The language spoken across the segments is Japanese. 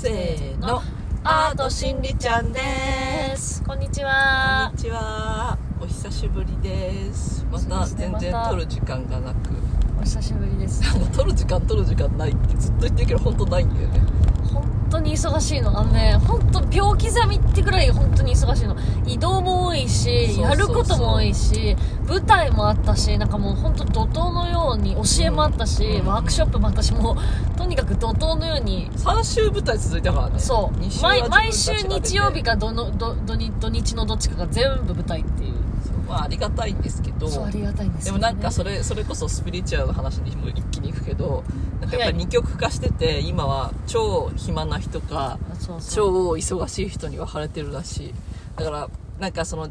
せーの、アートしんりちゃんです。こんにちは。お久しぶりです。また全然撮る時間がなく、お久しぶりです撮る時間ないってずっと言ってるけど、本当ないんだよね。本当に忙しいの。本当病気ざみってぐらい本当に忙しいの。移動も多いし、そうそうそう、やることも多いし、舞台もあったし、なんかもう本当怒涛のように教えもあったし、ワークショップもあったし、もうとにかく怒涛のように3週舞台続いたからね。そう、毎週日曜日か土日のどっちかが全部舞台っていう。まあ、ありがたいんですけど、でもなんかそれこそスピリチュアルの話にも一気にいくけど、なんかやっぱり2極化してて、今は超暇な人か超忙しい人に分かれてるらしい。だからなんかその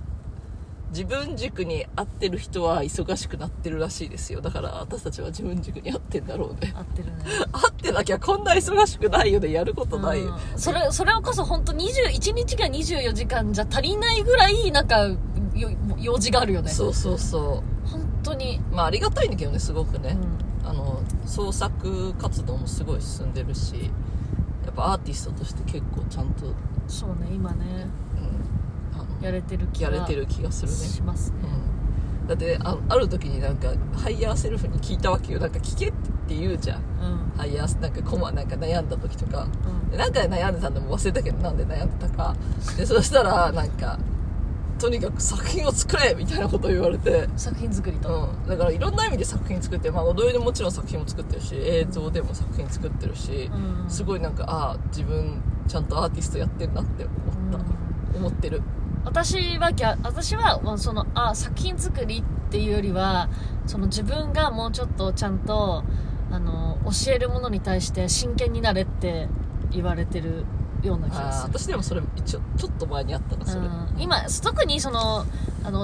自分軸に合ってる人は忙しくなってるらしいですよ。だから私たちは自分軸に合ってんだろうね。合ってるね。合ってなきゃこんな忙しくないよね。やることないよ。それこそ本当21日が24時間じゃ足りないぐらいなんか用事があるよね。そうそうそう。本当に。まあありがたいんだけどね、すごくね。創作活動もすごい進んでるし、やっぱアーティストとして結構ちゃんと。そうね、今ね。やれてる気がするね。しますね。だってある時になんかハイヤーセルフに聞いたわけよ。なんか聞けって言うじゃん。ハイヤーなんかコマなんか悩んだ時とか、なんか悩んでたのも忘れたけど、なんで悩んでたか。でそしたらなんか。とにかく作品を作れみたいなことを言われて、作品作りと、だからいろんな意味で作品作って、まあ、踊りでもちろん作品も作ってるし、映像でも作品作ってるし、すごいなんか自分ちゃんとアーティストやってるなって思ってる。私はその作品作りっていうよりは、その自分がもうちょっとちゃんと教えるものに対して真剣になれって言われてるような気がする。私でもそれ一応ちょっと前にあったな、それ。今特にその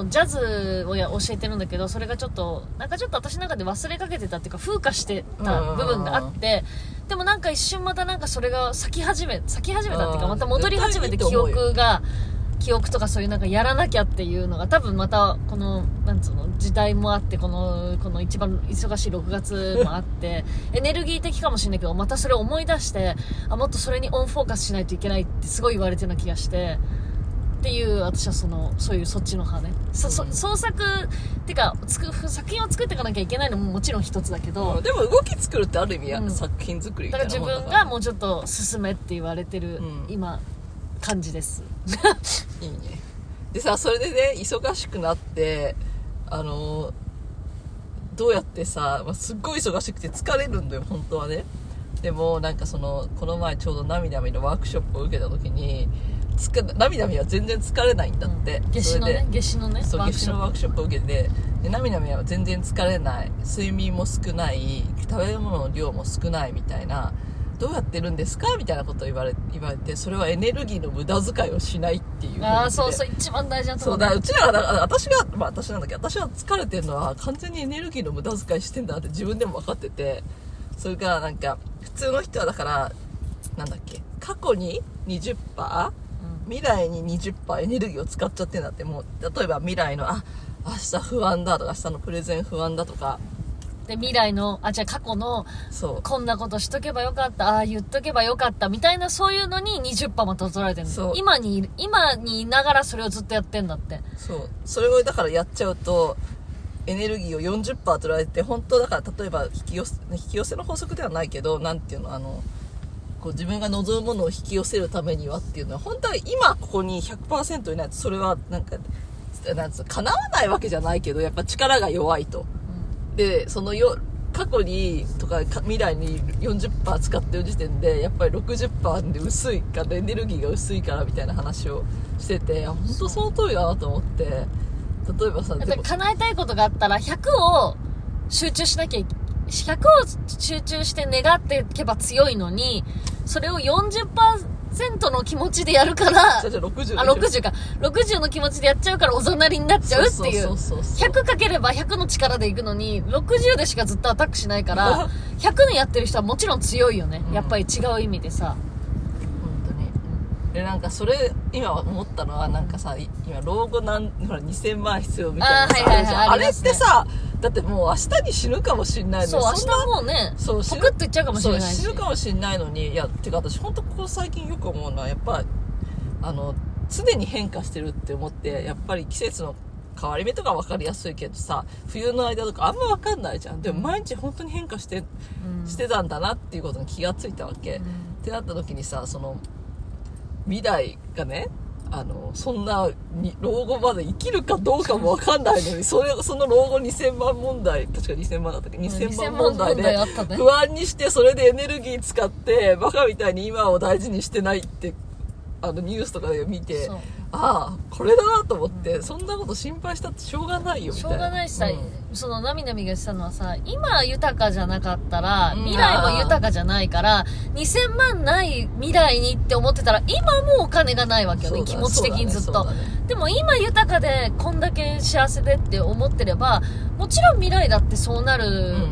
ジャズを教えてるんだけど、それがちょっと私の中で忘れかけてたっていうか、風化してた部分があって、でもなんか一瞬またなんかそれが咲き始めたっていうか、また戻り始めて、記憶とかそういうなんかやらなきゃっていうのが、多分またこのなんつうの時代もあって、この一番忙しい6月もあってエネルギー的かもしれないけど、またそれを思い出して、もっとそれにオンフォーカスしないといけないってすごい言われてるような気がして、っていう、私はそういうそっちの派ね。創作ってか作品を作っていかなきゃいけないのももちろん一つだけど、でも動き作るってある意味や、作品作りみたいなもんだから、自分がもうちょっと進めって言われてる、今感じですいいね。でさ、それでね、忙しくなってどうやってさ、すっごい忙しくて疲れるんだよ本当はね。でもなんかこの前ちょうどなみなみのワークショップを受けた時に、なみなみは全然疲れないんだって、夏至のねそう、夏至のワークショップを受けて、でなみなみは全然疲れない、睡眠も少ない、食べ物の量も少ないみたいな、どうやってるんですかみたいなことを言われて、それはエネルギーの無駄遣いをしないっていう。そう一番大事なところ、ね。そうだ、うちらは私なんだけど、私は疲れてるのは完全にエネルギーの無駄遣いしてんだって自分でも分かってて、それからなんか普通の人はだからなんだっけ、過去に 20%、未来に 20% エネルギーを使っちゃってんだって。もう例えば未来の明日不安だとか、明日のプレゼン不安だとか。で未来の過去のこんなことしとけばよかった、言っとけばよかったみたいな、そういうのに 20% また取られてるの。今にいながらそれをずっとやってんだって。そう、それをだからやっちゃうとエネルギーを 40% 取られて、本当だから例えば引き寄せの法則ではないけど、なんていうの、こう自分が望むものを引き寄せるためにはっていうのは、本当は今ここに 100% いないと、それはなんか叶わないわけじゃないけど、やっぱ力が弱いと。で過去にとか未来に 40% 使ってる時点で、やっぱり 60% で薄いから、エネルギーが薄いからみたいな話をしてて、本当その通りだなと思って。例えばさ、叶えたいことがあったら100を集中して願っていけば強いのに、それを 40% の気持ちでやるから、60の気持ちでやっちゃうからおざなりになっちゃうっていう。100かければ100の力でいくのに、60でしかずっとアタックしないから、100のやってる人はもちろん強いよね、やっぱり違う意味でさ、本当に。でなんかそれ今思ったのは、なんかさ、今老後ほら2000万必要みたいなさ、あれってさ、だってもう明日に死ぬかもしんないのに、そう明日もうねそうポクッといっちゃうかもしれないし、そう死ぬかもしんないのに、いやてか私本当ここ最近よく思うのはやっぱ常に変化してるって思って、やっぱり季節の変わり目とか分かりやすいけどさ、冬の間とかあんま分かんないじゃん。でも毎日本当に変化してたんだなっていうことに気がついたわけ、ってなった時にさ、その未来がねそんなに老後まで生きるかどうかも分かんないのにその老後2000万問題、確か2000万だったっけ、2000万問題で不安にして、それでエネルギー使ってバカみたいに今を大事にしてないってニュースとかで見て、ああこれだなと思って、うん、そんなこと心配したってしょうがないよみたいな、しょうがないしさ、うん、そのナミナミがしたのはさ、今豊かじゃなかったら未来も豊かじゃないから、うん、2000万ない未来にって思ってたら今もお金がないわけよね、気持ち的にずっと、ねね、でも今豊かでこんだけ幸せでって思ってればもちろん未来だってそうなる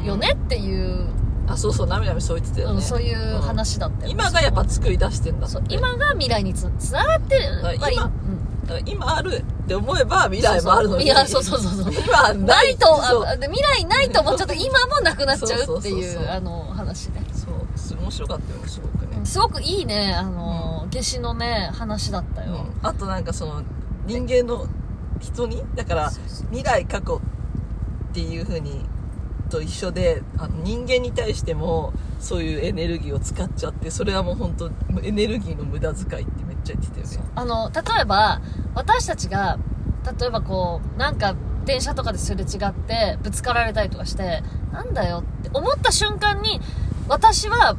よねっていう、うんあ、そうそう、なみなみそう言ってたよね、うん、そういう話だったよ、今がやっぱ作り出してんだって、そう今が未来につながってる、今、うん、だから今あるって思えば未来もあるのに、そうそうそう、今ないと、未来ないと思っちゃうと今もなくなっちゃうっていう、そうそうそうそう、話ね、そう面白かったよね、すごくね、すごくいいね、夏至のね話だったよ、うん、あとなんかその人間の人にだから未来過去っていう風にと一緒で、人間に対してもそういうエネルギーを使っちゃって、それはもう本当エネルギーの無駄遣いってめっちゃ言ってたよね。例えば私たちが例えばこうなんか電車とかですれ違ってぶつかられたりとかしてなんだよって思った瞬間に私は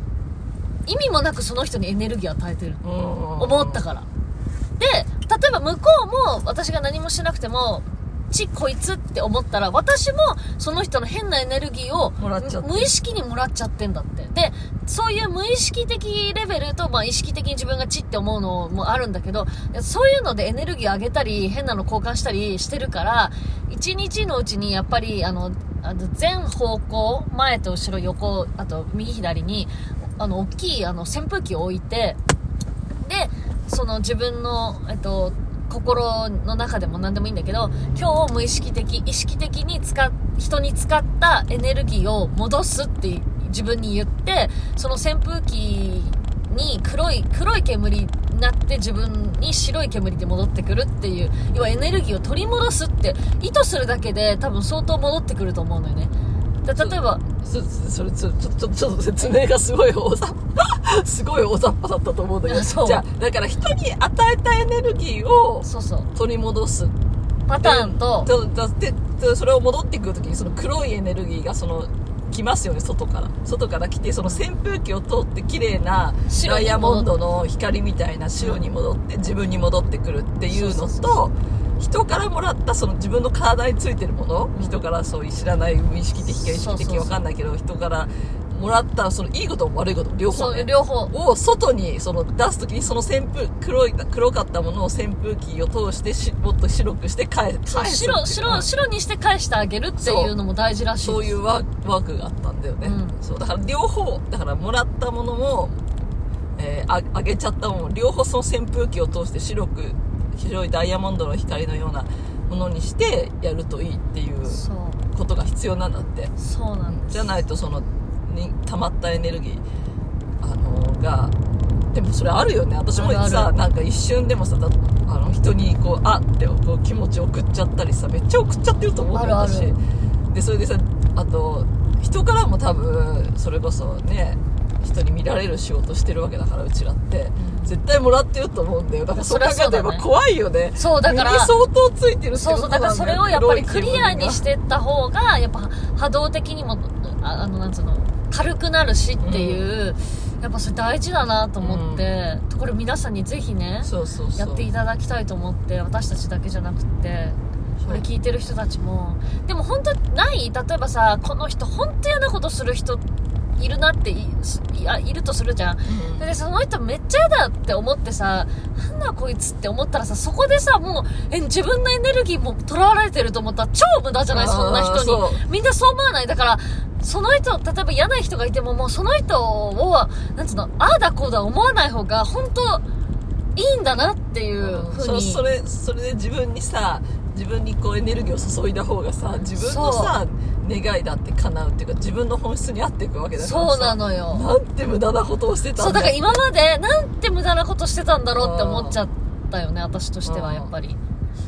意味もなくその人にエネルギーを与えてると思ったから、で例えば向こうも私が何もしなくてもこいつって思ったら私もその人の変なエネルギーを無意識にもらっちゃってんだって。でそういう無意識的レベルと、まあ、意識的に自分がチって思うのもあるんだけど、そういうのでエネルギー上げたり変なの交換したりしてるから、一日のうちにやっぱり全方向前と後ろ横あと右左に大きい扇風機を置いて、でその自分の心の中でも何でもいいんだけど、今日無意識的意識的に人に使ったエネルギーを戻すって自分に言って、その扇風機に黒い煙になって自分に白い煙で戻ってくるっていう、要はエネルギーを取り戻すって意図するだけで多分相当戻ってくると思うのよね。例えばそれちょっと説明がすごいすごい大雑把だったと思うんだけど、じゃあだから人に与えたエネルギーを取り戻すパターンと、でそれを戻ってくるときにその黒いエネルギーが来ますよね、外から来て、その扇風機を通って綺麗なダイヤモンドの光みたいな白に戻って自分に戻ってくるっていうのと、人からもらったその自分の体についてるもの、人からそういう知らない無意識的か意識的わかんないけど、人からもらったそのいいことも悪いことも両方、ね、両方を外に出すときにその黒かったものを扇風機を通してもっと白くして返す白にして返してあげるっていうのも大事らしい。そういうワークがあったんだよね、うん、そうだから両方、だからもらったものも、あげちゃったものも両方その扇風機を通して白く白いダイヤモンドの光のようなものにしてやるといいっていうことが必要なんだって。そうなんです。じゃないとその溜まったエネルギーが、でもそれあるよね。私もさ、なんか一瞬でもさ人にこうあってこう気持ち送っちゃったりさ、めっちゃ送っちゃってると思うんだよ私。でそれでさ、あと人からも多分それこそね人に見られる仕事してるわけだから、うちらって絶対もらってると思うんだよ。だからそれ考えたら怖いよね。そうだから身に相当ついてる仕事なんだよ。そうそう、だからそれをやっぱりクリアにしてった方がやっぱ波動的にもなんつうの軽くなるしっていう、うん、やっぱそれ大事だなと思って、うん、これ皆さんにぜひね、そうそうそうやっていただきたいと思って、私たちだけじゃなくてこれ聞いてる人たちも。でも本当ない、例えばさこの人本当嫌なことする人いるなって いるとするじゃん、うん、でその人めっちゃ嫌だって思ってさ、なんだこいつって思ったらさ、そこでさもう自分のエネルギーもとらわれてると思ったら超無駄じゃない。そんな人にみんなそう思わない。だからその人、例えば嫌な人がいてももうその人をなんつうのああだこうだ思わない方が本当いいんだなっていう風に、それで自分にさ自分にこうエネルギーを注いだ方がさ、自分のさ願いだって叶うっていうか、自分の本質に合っていくわけだからさ。そうなのよ。なんて無駄なことをしてたんだ。そうだから今までなんて無駄なことしてたんだろうって思っちゃったよね、私としては。やっぱり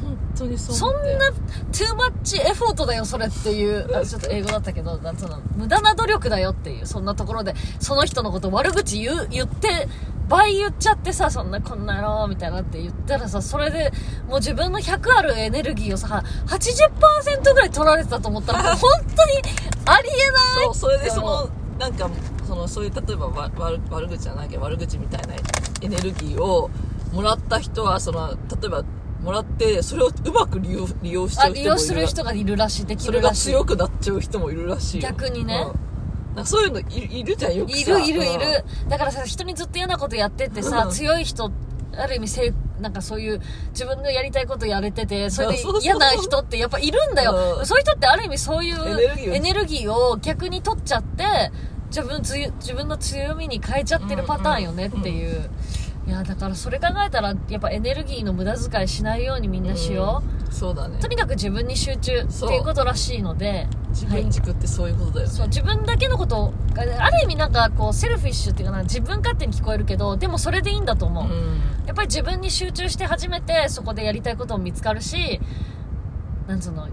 本当にそんな too much effort だよそれっていう、ちょっと英語だったけど、なんその無駄な努力だよっていう、そんなところでその人のこと悪口言って倍言っちゃってさ、そんなこんなのみたいなって言ったらさ、それでもう自分の100あるエネルギーをさ 80% ぐらい取られてたと思ったら、本当にありえない。そう、それでそのなんかそのそういう例えば悪口じゃないけど悪口みたいなエネルギーをもらった人は、その例えばもらってそれをうまく利用しちゃう人もいる。あ、利用する人がいるらしい。できるらしい。それが強くなっちゃう人もいるらしい。逆にね、なんかそういうのいるじゃん、よくさ。いる、うん、だからさ、人にずっと嫌なことやってってさ、うん、強い人ある意味なんかそういう自分のやりたいことやれてて、それで嫌な人ってやっぱいるんだよ、うん、そういう人ってある意味そういうエネルギーを逆に取っちゃって自分の強みに変えちゃってるパターンよねっていう、うんうんうん。いやだからそれ考えたらやっぱエネルギーの無駄遣いしないようにみんなしよう、うん、そうだね。とにかく自分に集中っていうことらしいので、自分軸ってそういうことだよね、はい、そう、自分だけのことがある意味なんかこうセルフィッシュっていうかな、自分勝手に聞こえるけど、でもそれでいいんだと思う、うん、やっぱり自分に集中して初めてそこでやりたいことも見つかるし、なんつうの、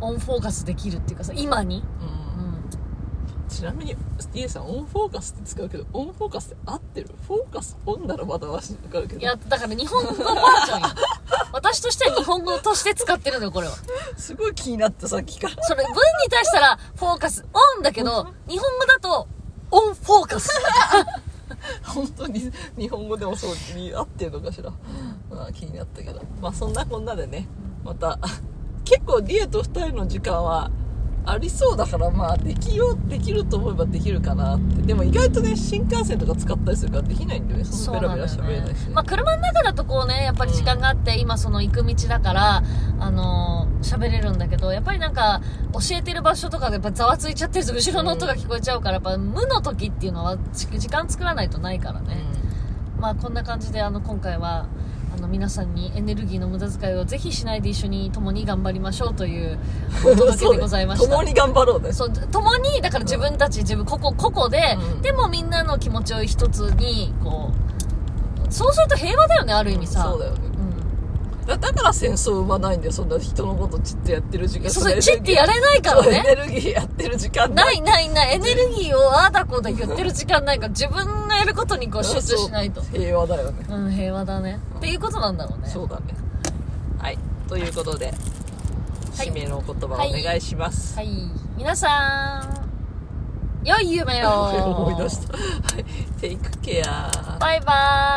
オンフォーカスできるっていうかさ、今に、うんちなみにリエさん、オンフォーカスって使うけど、オンフォーカスって合ってる？フォーカスオンならまだわし分かるけど、いやだから日本語バージョンよ私としては日本語として使ってるのよこれは。すごい気になったさっきから。それ文に対したらフォーカスオンだけど、日本語だとオンフォーカス本当に日本語でもそうに合ってるのかしら、まあ、気になったけど、まあそんなこんなでね、また結構リエと2人の時間はありそうだから、まあできると思えばできるかなって。でも意外とね、新幹線とか使ったりするからできないんだよね、そんなベラベラ喋れないし、ね。まあ車の中だとこうね、やっぱり時間があって、うん、今その行く道だから喋れるんだけど、やっぱりなんか教えてる場所とかでやっぱざわついちゃってると後ろの音が聞こえちゃうから、やっぱ無の時っていうのは時間作らないとないからね、うん、まあこんな感じで今回は皆さんにエネルギーの無駄遣いをぜひしないで、一緒に共に頑張りましょうというお届けでございました。共に頑張ろうね。そう、共にだから自分たち、自分個々で、うん、でもみんなの気持ちを一つにこう、そうすると平和だよね、ある意味さ、うん、そうだよね、うん、だから戦争生まないんだよ。そんな人のことチッてやってる時間、そうチッてやれないからね。エネルギーやってる時間ない、エネルギーをあだこだ言ってる時間ないから自分のやることにこう集中しないと平和だよね。うん、平和だね、っていうことなんだろうね。そうだね。はい、ということで、はい、締めのお言葉をお願いします、はいはい、皆さん良い夢を思い出した、はい、テイクケア、バイバイ。